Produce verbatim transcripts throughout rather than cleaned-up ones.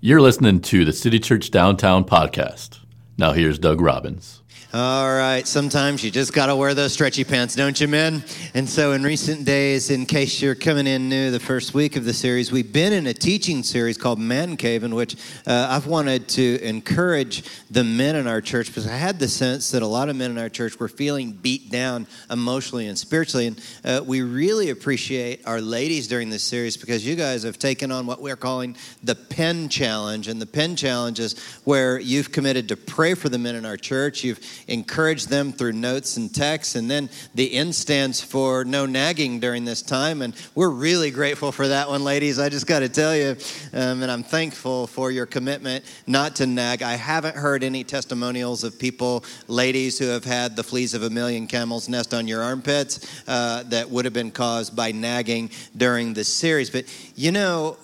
You're listening to the City Church Downtown podcast. Now here's Doug Robbins. All right, sometimes you just got to wear those stretchy pants, don't you, men? And so in recent days, in case you're coming in new, the first week of the series, we've been in a teaching series called Man Cave, in which uh, I've wanted to encourage the men in our church, because I had the sense that a lot of men in our church were feeling beat down emotionally and spiritually. And uh, we really appreciate our ladies during this series, because you guys have taken on what we're calling the Pen Challenge. And the Pen Challenge is where you've committed to pray for the men in our church. You've encourage them through notes and texts. And then the N stands for no nagging during this time. And we're really grateful for that one, ladies. I just got to tell you, um, and I'm thankful for your commitment not to nag. I haven't heard any testimonials of people, ladies, who have had the fleas of a million camels nest on your armpits uh, that would have been caused by nagging during this series. But, you know,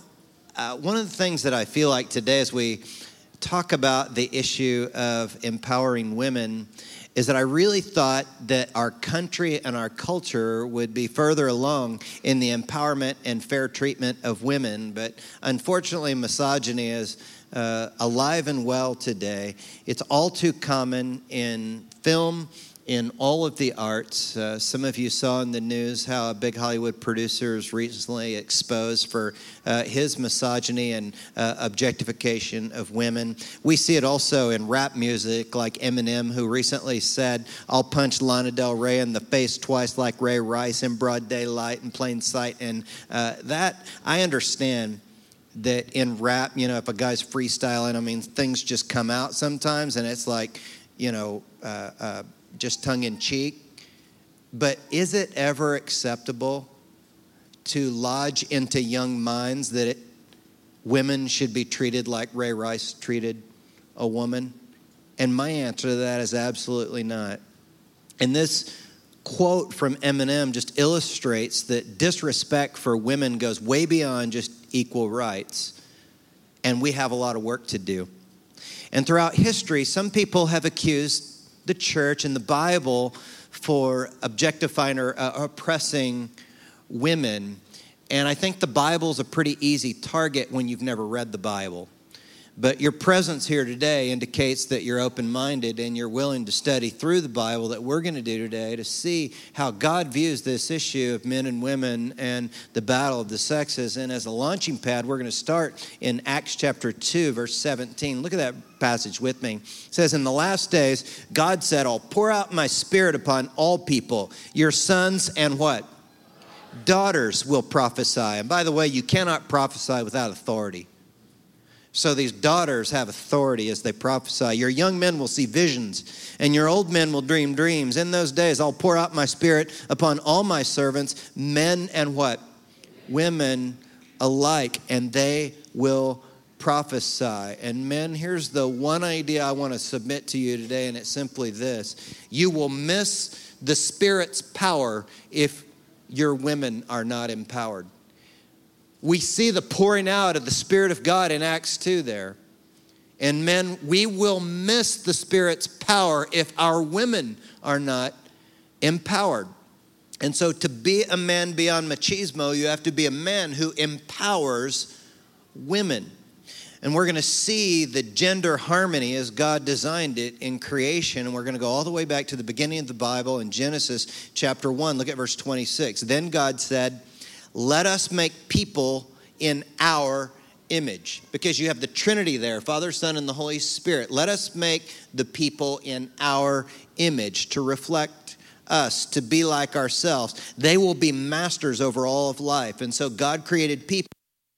uh, one of the things that I feel like today as we talk about the issue of empowering women is that I really thought that our country and our culture would be further along in the empowerment and fair treatment of women. But unfortunately, misogyny is uh, alive and well today. It's all too common in film, in all of the arts. Uh, some of you saw in the news how a big Hollywood producer is recently exposed for uh, his misogyny and uh, objectification of women. We see it also in rap music, like Eminem, who recently said, "I'll punch Lana Del Rey in the face twice like Ray Rice in broad daylight and plain sight." And uh, that, I understand that in rap, you know, if a guy's freestyling, I mean, things just come out sometimes, and it's like, you know, uh, uh, just tongue-in-cheek, but is it ever acceptable to lodge into young minds that it, women should be treated like Ray Rice treated a woman? And my answer to that is absolutely not. And this quote from Eminem just illustrates that disrespect for women goes way beyond just equal rights, and we have a lot of work to do. And throughout history, some people have accused the church and the Bible for objectifying or uh, oppressing women. And I think the Bible's a pretty easy target when you've never read the Bible. But your presence here today indicates that you're open-minded and you're willing to study through the Bible that we're going to do today to see how God views this issue of men and women and the battle of the sexes. And as a launching pad, we're going to start in Acts chapter two, verse seventeen. Look at that passage with me. It says, "In the last days, God said, I'll pour out my spirit upon all people, your sons and what? Daughters will prophesy." And by the way, you cannot prophesy without authority. So these daughters have authority as they prophesy. "Your young men will see visions, and your old men will dream dreams. In those days, I'll pour out my spirit upon all my servants, men and what? Women alike, and they will prophesy." And men, here's the one idea I want to submit to you today, and it's simply this. You will miss the Spirit's power if your women are not empowered. We see the pouring out of the Spirit of God in Acts two there. And men, we will miss the Spirit's power if our women are not empowered. And so to be a man beyond machismo, you have to be a man who empowers women. And we're going to see the gender harmony as God designed it in creation. And we're going to go all the way back to the beginning of the Bible in Genesis chapter one. Look at verse twenty-six. "Then God said, let us make people in our image." Because you have the Trinity there, Father, Son, and the Holy Spirit. Let us make the people in our image to reflect us, to be like ourselves. They will be masters over all of life. And so God created people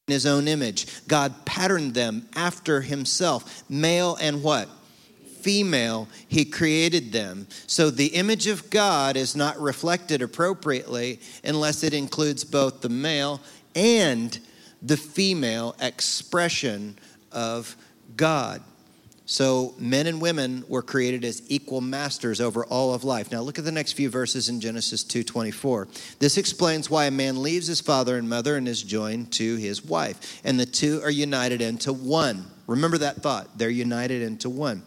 in his own image. God patterned them after himself. Male and what? Female, he created them. So the image of God is not reflected appropriately unless it includes both the male and the female expression of God. So men and women were created as equal masters over all of life. Now look at the next few verses in Genesis two twenty-four. "This explains why a man leaves his father and mother and is joined to his wife, and the two are united into one." Remember that thought. They're united into one.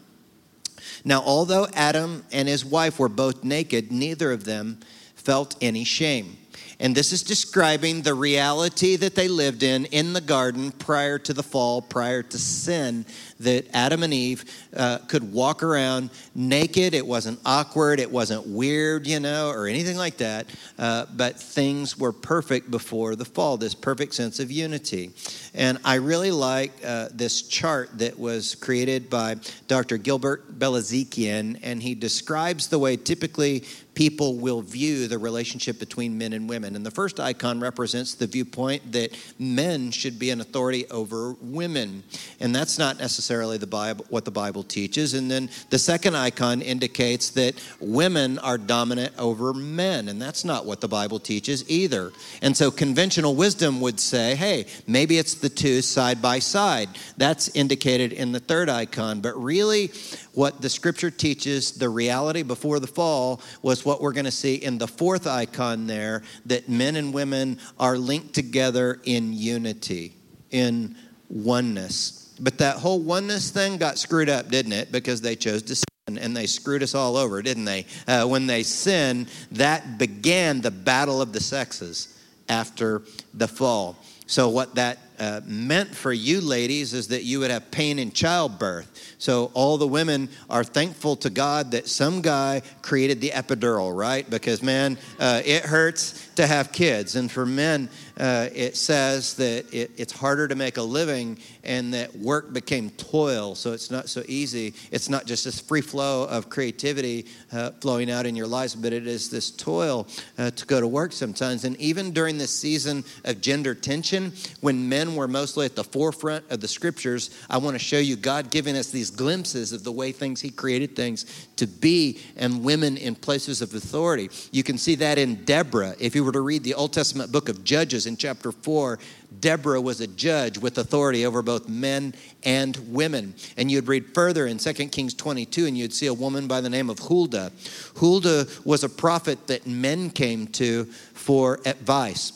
"Now, although Adam and his wife were both naked, neither of them felt any shame. And this is describing the reality that they lived in in the garden prior to the fall, prior to sin, that Adam and Eve uh, could walk around naked. It wasn't awkward. It wasn't weird, you know, or anything like that. Uh, but things were perfect before the fall, this perfect sense of unity. And I really like uh, this chart that was created by Doctor Gilbert Belazikian, and he describes the way typically people will view the relationship between men and women. And the first icon represents the viewpoint that men should be an authority over women. And that's not necessarily the Bible, what the Bible teaches. And then the second icon indicates that women are dominant over men. And that's not what the Bible teaches either. And so conventional wisdom would say, hey, maybe it's the two side by side. That's indicated in the third icon. But really, what the scripture teaches, the reality before the fall, was what we're going to see in the fourth icon there, that men and women are linked together in unity, in oneness. But that whole oneness thing got screwed up, didn't it? Because they chose to sin, and they screwed us all over, didn't they? Uh, when they sinned, that began the battle of the sexes after the fall. So what that uh, meant for you ladies is that you would have pain in childbirth. So all the women are thankful to God that some guy created the epidural, right? Because, man, uh, it hurts to have kids. And for men, uh, it says that it, it's harder to make a living and that work became toil. So it's not so easy. It's not just this free flow of creativity uh, flowing out in your lives, but it is this toil uh, to go to work sometimes. And even during this season of gender tension, when men were mostly at the forefront of the scriptures, I want to show you God giving us these glimpses of the way things He created things to be, and women in places of authority. You can see that in Deborah. If you were to read the Old Testament book of Judges in chapter four, Deborah was a judge with authority over both men and women. And you'd read further in Second Kings twenty-two, and you'd see a woman by the name of Hulda. Hulda was a prophet that men came to for advice.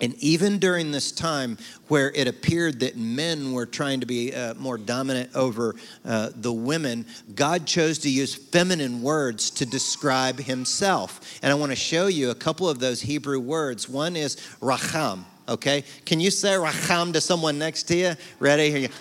And even during this time where it appeared that men were trying to be uh, more dominant over uh, the women, God chose to use feminine words to describe Himself. And I want to show you a couple of those Hebrew words. One is raham, okay? Can you say raham to someone next to you? Ready? Here you go.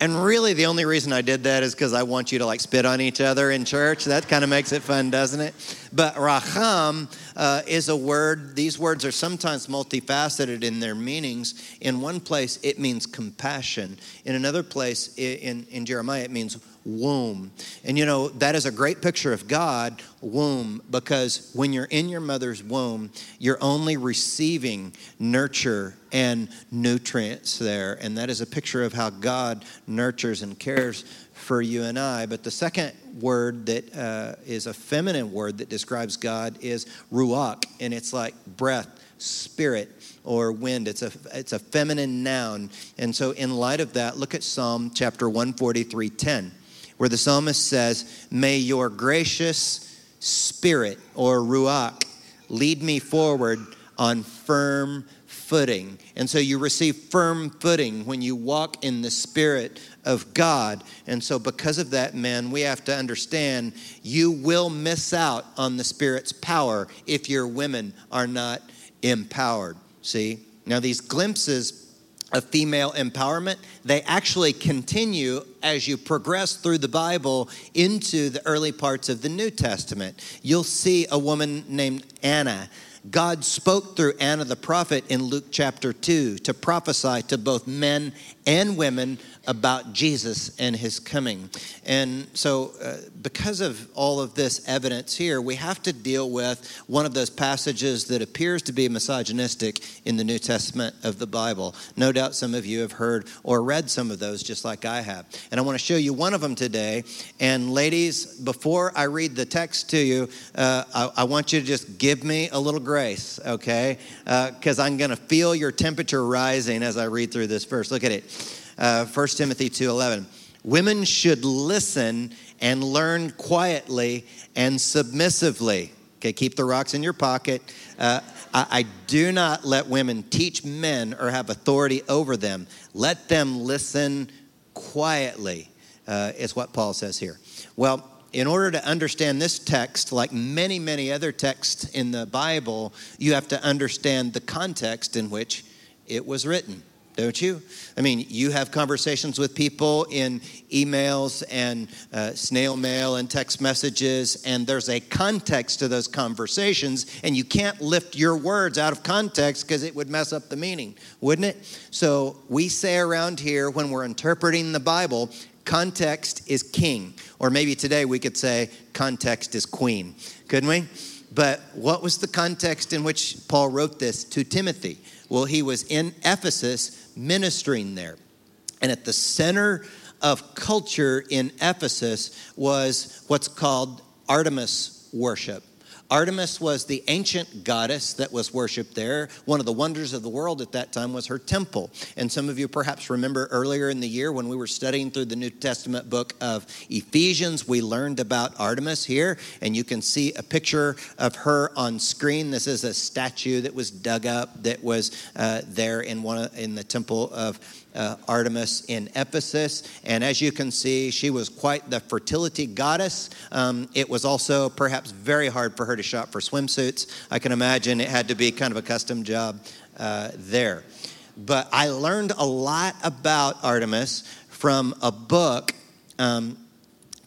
And really the only reason I did that is because I want you to like spit on each other in church. That kind of makes it fun, doesn't it? But raham uh, is a word. These words are sometimes multifaceted in their meanings. In one place, it means compassion. In another place, in, in Jeremiah, it means womb. And you know, that is a great picture of God, womb, because when you're in your mother's womb, you're only receiving nurture and nutrients there. And that is a picture of how God nurtures and cares for you and I. But the second word that uh, is a feminine word that describes God is ruach, and it's like breath, spirit, or wind. It's a it's a feminine noun. And so in light of that, look at Psalm chapter one forty-three ten. Where the psalmist says, may your gracious spirit, or ruach, lead me forward on firm footing. And so you receive firm footing when you walk in the Spirit of God. And so because of that, men, we have to understand you will miss out on the Spirit's power if your women are not empowered. See? Now these glimpses of female empowerment, they actually continue as you progress through the Bible into the early parts of the New Testament. You'll see a woman named Anna. God spoke through Anna the prophet in Luke chapter two to prophesy to both men and women about Jesus and His coming. And so uh, because of all of this evidence here, we have to deal with one of those passages that appears to be misogynistic in the New Testament of the Bible. No doubt some of you have heard or read some of those just like I have. And I want to show you one of them today. And ladies, before I read the text to you, uh, I, I want you to just give me a little grace, okay? Because uh, I'm going to feel your temperature rising as I read through this verse. Look at it. Uh, First Timothy two eleven, women should listen and learn quietly and submissively. Okay, keep the rocks in your pocket. Uh, I, I do not let women teach men or have authority over them. Let them listen quietly, uh, is what Paul says here. Well, in order to understand this text, like many, many other texts in the Bible, you have to understand the context in which it was written, don't you? I mean, you have conversations with people in emails and uh, snail mail and text messages, and there's a context to those conversations, and you can't lift your words out of context because it would mess up the meaning, wouldn't it? So we say around here when we're interpreting the Bible, context is king. Or maybe today we could say context is queen, couldn't we? But what was the context in which Paul wrote this to Timothy? Well, he was in Ephesus ministering there. And at the center of culture in Ephesus was what's called Artemis worship. Artemis was the ancient goddess that was worshipped there. One of the wonders of the world at that time was her temple. And some of you perhaps remember earlier in the year when we were studying through the New Testament book of Ephesians, we learned about Artemis here. And you can see a picture of her on screen. This is a statue that was dug up that was uh, there in one of, in the temple of Uh, Artemis in Ephesus. And as you can see, she was quite the fertility goddess. Um, it was also perhaps very hard for her to shop for swimsuits. I can imagine it had to be kind of a custom job uh, there. But I learned a lot about Artemis from a book um,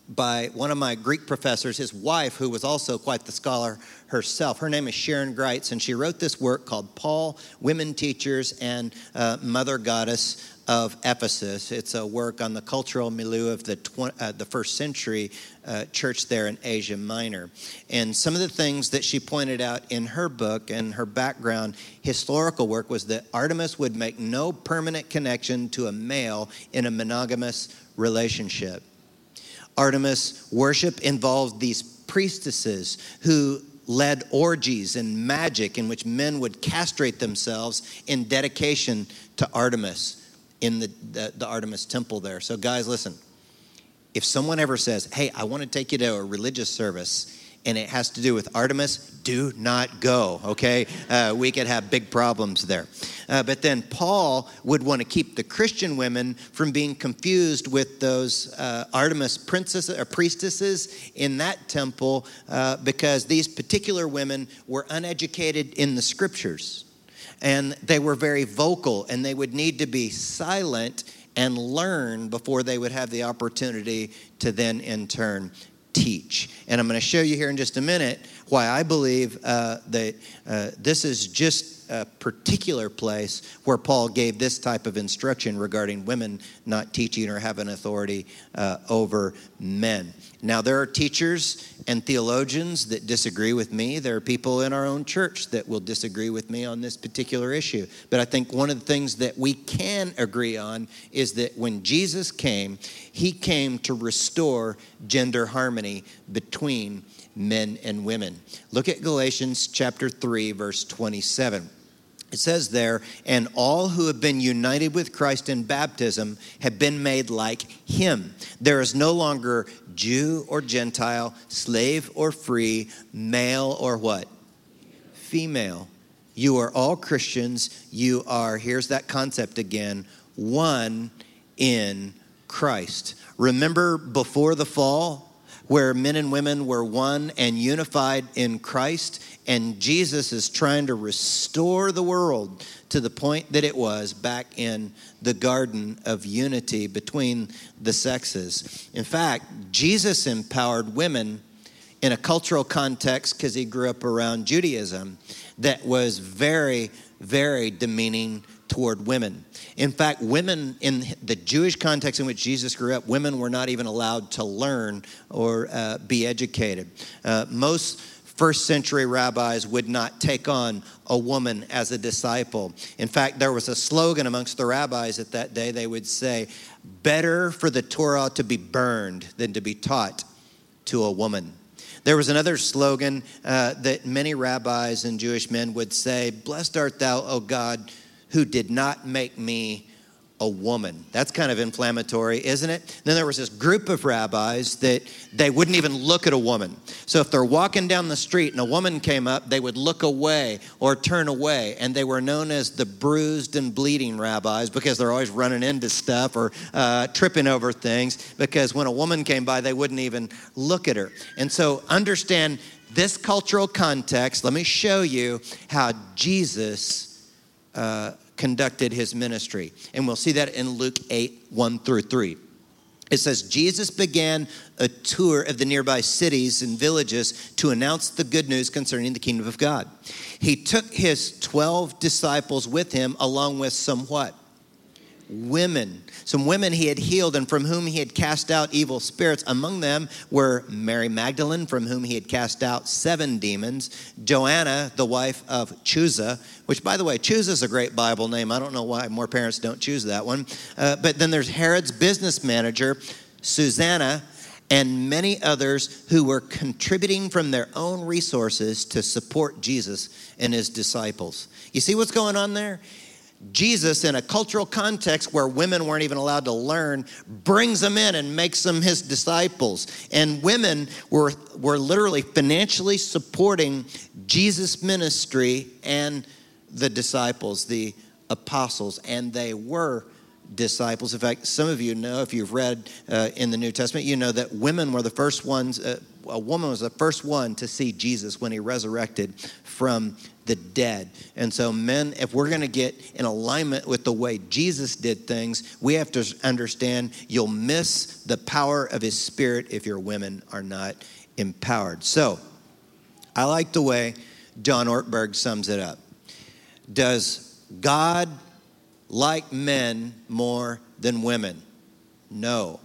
by one of my Greek professors, his wife, who was also quite the scholar herself. Her name is Sharon Greitz, and she wrote this work called Paul, Women Teachers, and uh, Mother Goddess of Ephesus. It's a work on the cultural milieu of the tw- uh, the first century uh, church there in Asia Minor. And some of the things that she pointed out in her book and her background historical work was that Artemis would make no permanent connection to a male in a monogamous relationship. Artemis worship involved these priestesses who led orgies and magic in which men would castrate themselves in dedication to Artemis in the, the, the Artemis temple there. So guys, listen, if someone ever says, hey, I want to take you to a religious service and it has to do with Artemis, do not go, okay? Uh, we could have big problems there. Uh, but then Paul would want to keep the Christian women from being confused with those uh, Artemis princesses or priestesses in that temple uh, because these particular women were uneducated in the scriptures. And they were very vocal, and they would need to be silent and learn before they would have the opportunity to then in turn teach. And I'm going to show you here in just a minute why I believe uh, that uh, this is just a particular place where Paul gave this type of instruction regarding women not teaching or having authority uh, over men. Now, there are teachers and theologians that disagree with me. There are people in our own church that will disagree with me on this particular issue. But I think one of the things that we can agree on is that when Jesus came, he came to restore gender harmony between men and women. Look at Galatians chapter three, verse twenty-seven. It says there, and all who have been united with Christ in baptism have been made like him. There is no longer Jew or Gentile, slave or free, male or what? Female. You are all Christians. You are, here's that concept again, one in Christ. Remember before the fall, where men and women were one and unified in Christ, and Jesus is trying to restore the world to the point that it was back in the garden of unity between the sexes. In fact, Jesus empowered women in a cultural context because he grew up around Judaism that was very, very demeaning toward women. In fact, women in the Jewish context in which Jesus grew up, women were not even allowed to learn or uh, be educated. Uh, most first century rabbis would not take on a woman as a disciple. In fact, there was a slogan amongst the rabbis at that day. They would say, better for the Torah to be burned than to be taught to a woman. There was another slogan uh, that many rabbis and Jewish men would say, blessed art thou, O God, who did not make me a woman. That's kind of inflammatory, isn't it? Then there was this group of rabbis that they wouldn't even look at a woman. So if they're walking down the street and a woman came up, they would look away or turn away, and they were known as the bruised and bleeding rabbis because they're always running into stuff or uh, tripping over things, because when a woman came by, they wouldn't even look at her. And so understand this cultural context. Let me show you how Jesus uh, conducted his ministry. And we'll see that in Luke eight, one through three. It says, Jesus began a tour of the nearby cities and villages to announce the good news concerning the kingdom of God. He took his twelve disciples with him, along with some what? Women. Some women he had healed and from whom he had cast out evil spirits. Among them were Mary Magdalene, from whom he had cast out seven demons, Joanna, the wife of Chuza, which, by the way, Chuza is a great Bible name. I don't know why more parents don't choose that one. Uh, but then there's Herod's business manager, Susanna, and many others who were contributing from their own resources to support Jesus and his disciples. You see what's going on there? Jesus, in a cultural context where women weren't even allowed to learn, brings them in and makes them his disciples. And women were, were literally financially supporting Jesus' ministry and the disciples, the apostles, and they were disciples. In fact, some of you know, if you've read uh, in the New Testament, you know that women were the first ones, uh, a woman was the first one to see Jesus when he resurrected from the dead. And so, men, if we're going to get in alignment with the way Jesus did things, we have to understand you'll miss the power of his spirit if your women are not empowered. So, I like the way John Ortberg sums it up. Does God like men more than women? No.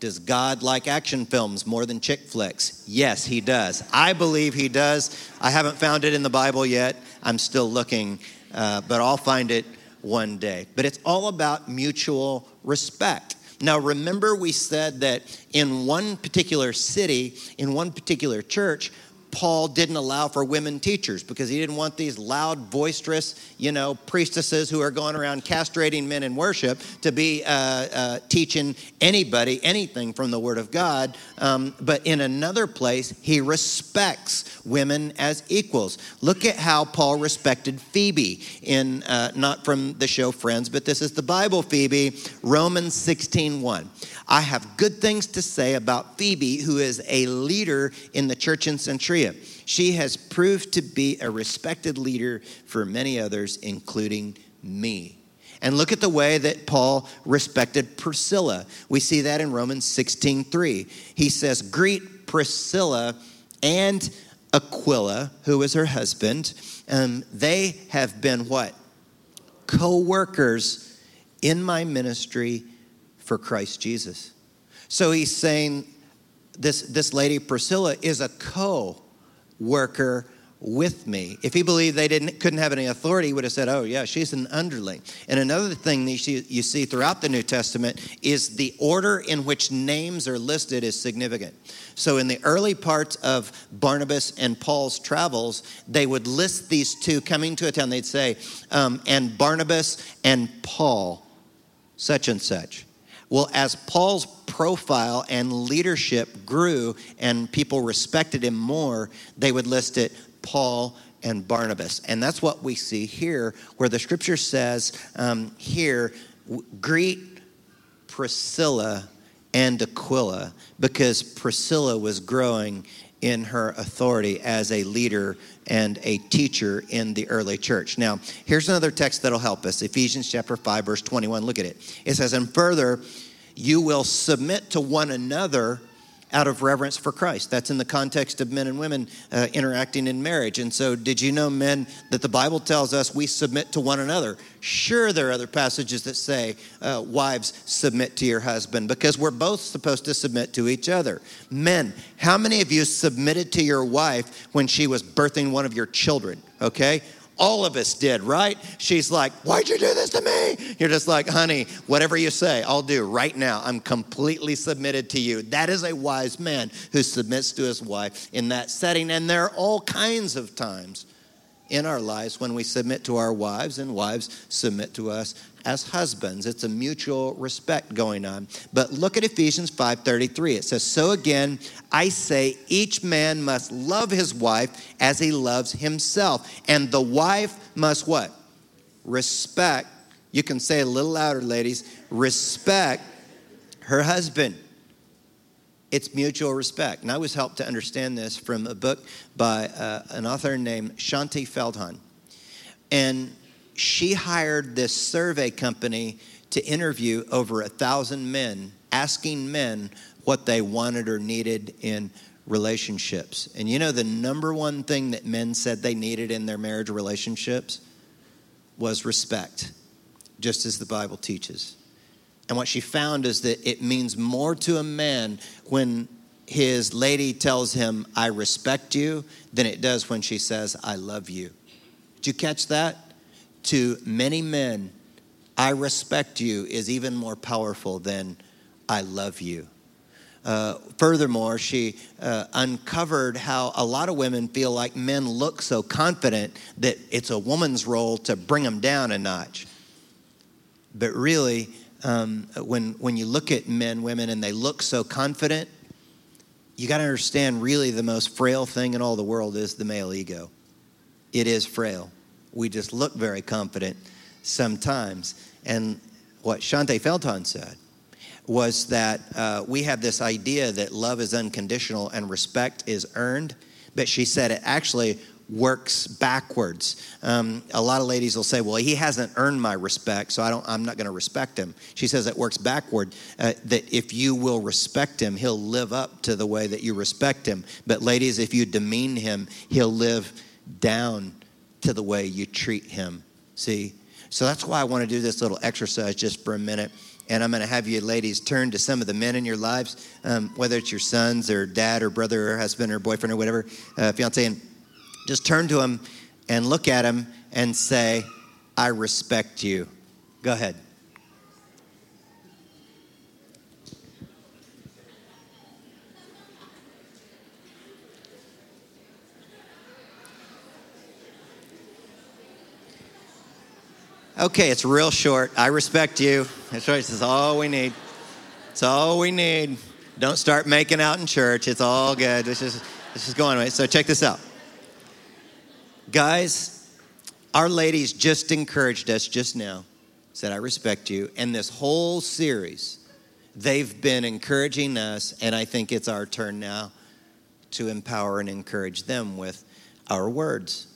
Does God like action films more than chick flicks? Yes, he does. I believe he does. I haven't found it in the Bible yet. I'm still looking, uh, but I'll find it one day. But it's all about mutual respect. Now, remember we said that in one particular city, in one particular church, Paul didn't allow for women teachers because he didn't want these loud, boisterous, you know, priestesses who are going around castrating men in worship to be uh, uh, teaching anybody anything from the Word of God. Um, but in another place, he respects women as equals. Look at how Paul respected Phoebe in, uh, not from the show Friends, but this is the Bible Phoebe, Romans sixteen one. I have good things to say about Phoebe, who is a leader in the church in Centuria. She has proved to be a respected leader for many others, including me. And look at the way that Paul respected Priscilla. We see that in Romans sixteen three. He says, greet Priscilla and Aquila, who is her husband. Um, they have been what? Co-workers in my ministry for Christ Jesus. So he's saying this, this lady Priscilla is a co worker with me. If he believed they didn't couldn't have any authority, he would have said, oh yeah, she's an underling. And another thing that you, you see throughout the New Testament is the order in which names are listed is significant. So in the early parts of Barnabas and Paul's travels, they would list these two coming to a town. They'd say, um, and Barnabas and Paul, such and such. Well, as Paul's profile and leadership grew and people respected him more, they would list it Paul and Barnabas. And that's what we see here, where the scripture says um, here, greet Priscilla and Aquila, because Priscilla was growing in her authority as a leader and a teacher in the early church. Now, here's another text that'll help us. Ephesians chapter five, verse twenty-one. Look at it. It says, and further, you will submit to one another out of reverence for Christ. That's in the context of men and women uh, interacting in marriage. And so did you know, men, that the Bible tells us we submit to one another? Sure, there are other passages that say, uh, wives, submit to your husband, because we're both supposed to submit to each other. Men, how many of you submitted to your wife when she was birthing one of your children, okay? All of us did, right? She's like, why'd you do this to me? You're just like, honey, whatever you say, I'll do right now. I'm completely submitted to you. That is a wise man who submits to his wife in that setting. And there are all kinds of times in our lives when we submit to our wives and wives submit to us as husbands. It's a mutual respect going on. But look at Ephesians five thirty-three. It says, so again, I say each man must love his wife as he loves himself. And the wife must what? Respect. You can say it a little louder, ladies. Respect her husband. It's mutual respect. And I was helped to understand this from a book by uh, an author named Shanti Feldhahn. And she hired this survey company to interview over a thousand men, asking men what they wanted or needed in relationships. And you know the number one thing that men said they needed in their marriage relationships was respect, just as the Bible teaches. And what she found is that it means more to a man when his lady tells him, I respect you, than it does when she says, I love you. Did you catch that? To many men, I respect you is even more powerful than I love you. Uh, furthermore, she uh, uncovered how a lot of women feel like men look so confident that it's a woman's role to bring them down a notch. But really, Um, when when you look at men, women, and they look so confident, you got to understand really the most frail thing in all the world is the male ego. It is frail. We just look very confident sometimes. And what Shanti Feldhahn said was that uh, we have this idea that love is unconditional and respect is earned, but she said it actually works backwards. Um, a lot of ladies will say, well, he hasn't earned my respect, so I don't, I'm not going to respect him. She says it works backward, uh, that if you will respect him, he'll live up to the way that you respect him. But ladies, if you demean him, he'll live down to the way you treat him. See? So that's why I want to do this little exercise just for a minute. And I'm going to have you ladies turn to some of the men in your lives, um, whether it's your sons or dad or brother or husband or boyfriend or whatever, uh, fiance, and just turn to him and look at him and say, I respect you. Go ahead. Okay, it's real short. I respect you. That's right. It's all we need. It's all we need. Don't start making out in church. It's all good. This is this is going away. So check this out. Guys, our ladies just encouraged us just now, said, I respect you. And this whole series, they've been encouraging us, and I think it's our turn now to empower and encourage them with our words.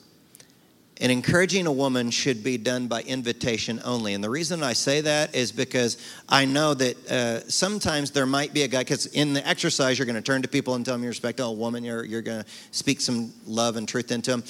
And encouraging a woman should be done by invitation only. And the reason I say that is because I know that uh, sometimes there might be a guy, because in the exercise, you're going to turn to people and tell them you respect a oh, woman. You're, you're going to speak some love and truth into them.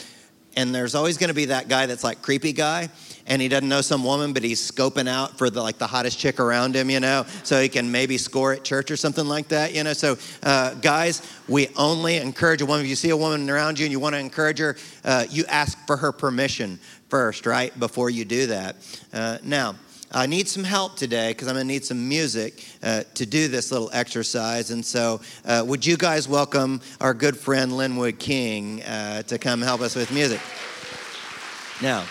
And there's always going to be that guy that's like creepy guy, and he doesn't know some woman, but he's scoping out for the, like the hottest chick around him, you know, so he can maybe score at church or something like that, you know. So uh, guys, we only encourage a woman. If you see a woman around you and you want to encourage her, uh, you ask for her permission first, right, before you do that. Uh, now, I need some help today because I'm going to need some music uh, to do this little exercise. And so uh, would you guys welcome our good friend Linwood King uh, to come help us with music? Now,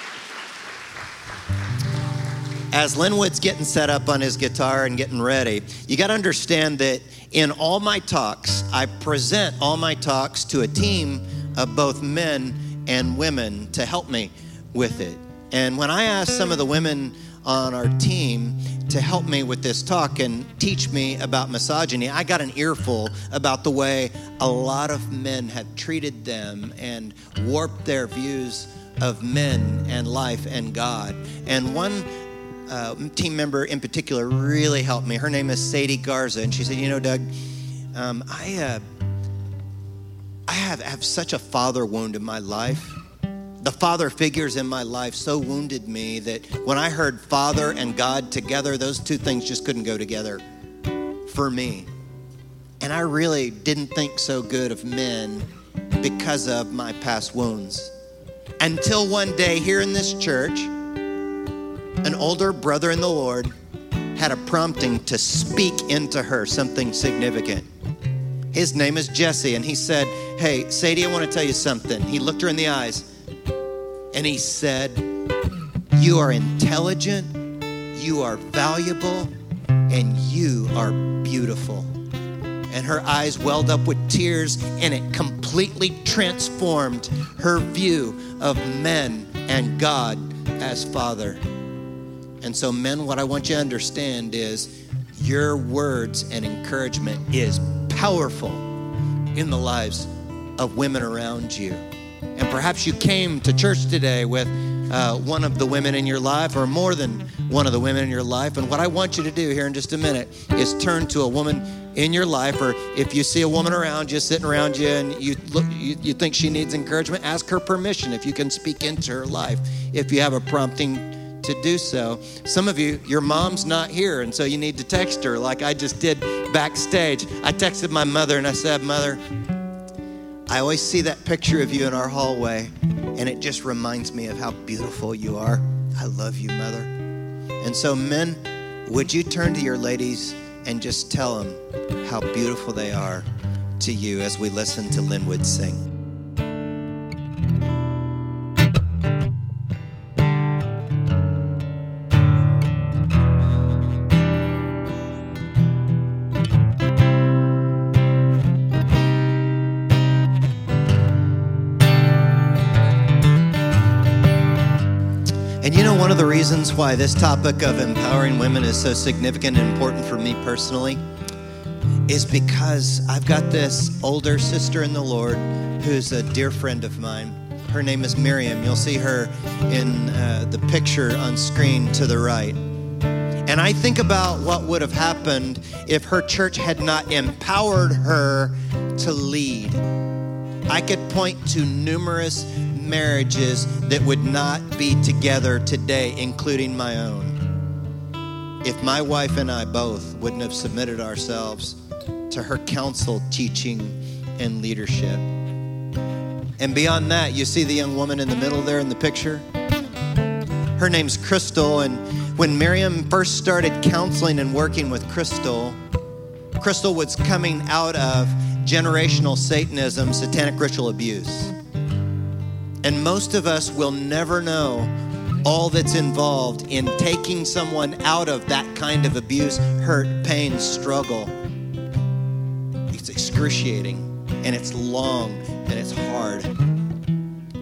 as Linwood's getting set up on his guitar and getting ready, you got to understand that in all my talks, I present all my talks to a team of both men and women to help me with it. And when I asked some of the women on our team to help me with this talk and teach me about misogyny, I got an earful about the way a lot of men have treated them and warped their views of men and life and God. And one uh, team member in particular really helped me. Her name is Sadie Garza, and she said, you know, Doug, um, I, uh, I have, have such a father wound in my life. The father figures in my life so wounded me that when I heard father and God together, those two things just couldn't go together for me. And I really didn't think so good of men because of my past wounds. Until one day here in this church, an older brother in the Lord had a prompting to speak into her something significant. His name is Jesse, and he said, hey, Sadie, I want to tell you something. He looked her in the eyes. and he said, you are intelligent, you are valuable, and you are beautiful. And her eyes welled up with tears, and it completely transformed her view of men and God as Father. And so, men, what I want you to understand is your words and encouragement is powerful in the lives of women around you. And perhaps you came to church today with uh, one of the women in your life, or more than one of the women in your life. And what I want you to do here in just a minute is turn to a woman in your life, or if you see a woman around you, sitting around you, and you look, you, you think she needs encouragement, ask her permission if you can speak into her life, if you have a prompting to do so. Some of you, your mom's not here, and so you need to text her like I just did backstage. I texted my mother, and I said, Mother, I always see that picture of you in our hallway, and it just reminds me of how beautiful you are. I love you, Mother. And so, men, would you turn to your ladies and just tell them how beautiful they are to you as we listen to Linwood sing. Reasons why this topic of empowering women is so significant and important for me personally is because I've got this older sister in the Lord who's a dear friend of mine. Her name is Miriam. You'll see her in uh, the picture on screen to the right. And I think about what would have happened if her church had not empowered her to lead. I could point to numerous marriages that would not be together today, including my own, if my wife and I both wouldn't have submitted ourselves to her counsel, teaching, and leadership. And beyond that, you see the young woman in the middle there in the picture? Her name's Crystal, and when Miriam first started counseling and working with Crystal, Crystal was coming out of generational Satanism, satanic ritual abuse. And most of us will never know all that's involved in taking someone out of that kind of abuse, hurt, pain, struggle. It's excruciating, and it's long, and it's hard.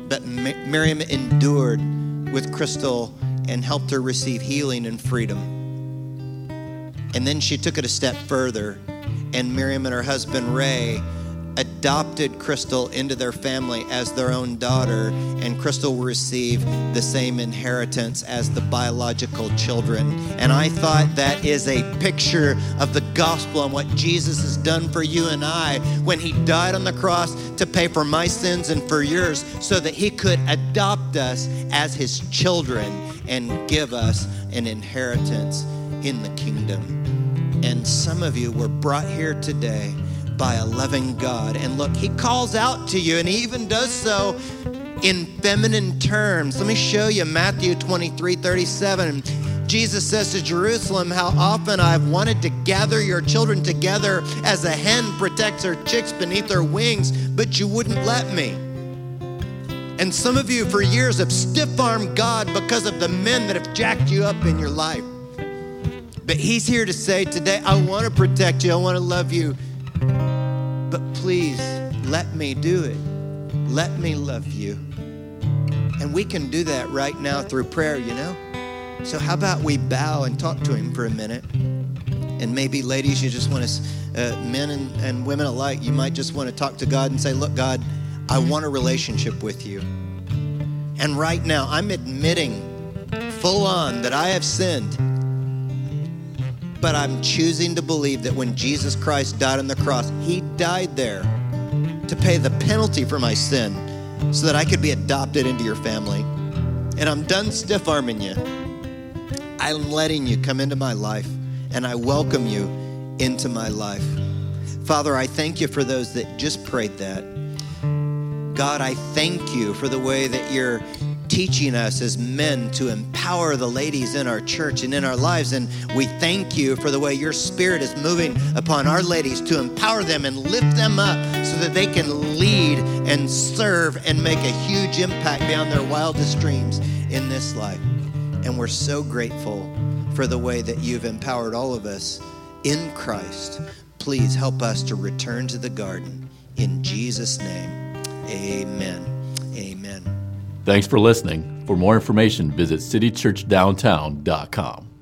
But Miriam endured with Crystal and helped her receive healing and freedom. And then she took it a step further, and Miriam and her husband, Ray, adopted Crystal into their family as their own daughter, and Crystal will receive the same inheritance as the biological children. And I thought that is a picture of the gospel and what Jesus has done for you and I when he died on the cross to pay for my sins and for yours so that he could adopt us as his children and give us an inheritance in the kingdom. And some of you were brought here today by a loving God. And look, he calls out to you, and he even does so in feminine terms. Let me show you Matthew twenty-three thirty-seven. Jesus says to Jerusalem, how often I've wanted to gather your children together as a hen protects her chicks beneath her wings, but you wouldn't let me. And some of you for years have stiff-armed God because of the men that have jacked you up in your life. But he's here to say today, I want to protect you. I want to love you. But please let me do it. Let me love you. And we can do that right now through prayer, you know? So how about we bow and talk to him for a minute? And maybe ladies, you just want to, uh, men and, and women alike, you might just want to talk to God and say, look, God, I want a relationship with you. And right now I'm admitting full on that I have sinned. But I'm choosing to believe that when Jesus Christ died on the cross, he died there to pay the penalty for my sin so that I could be adopted into your family. And I'm done stiff-arming you. I'm letting you come into my life, and I welcome you into my life. Father, I thank you for those that just prayed that. God, I thank you for the way that you're teaching us as men to empower the ladies in our church and in our lives. And we thank you for the way your Spirit is moving upon our ladies to empower them and lift them up so that they can lead and serve and make a huge impact beyond their wildest dreams in this life. And we're so grateful for the way that you've empowered all of us in Christ. Please help us to return to the garden. In Jesus' name, amen. Amen. Thanks for listening. For more information, visit city church downtown dot com.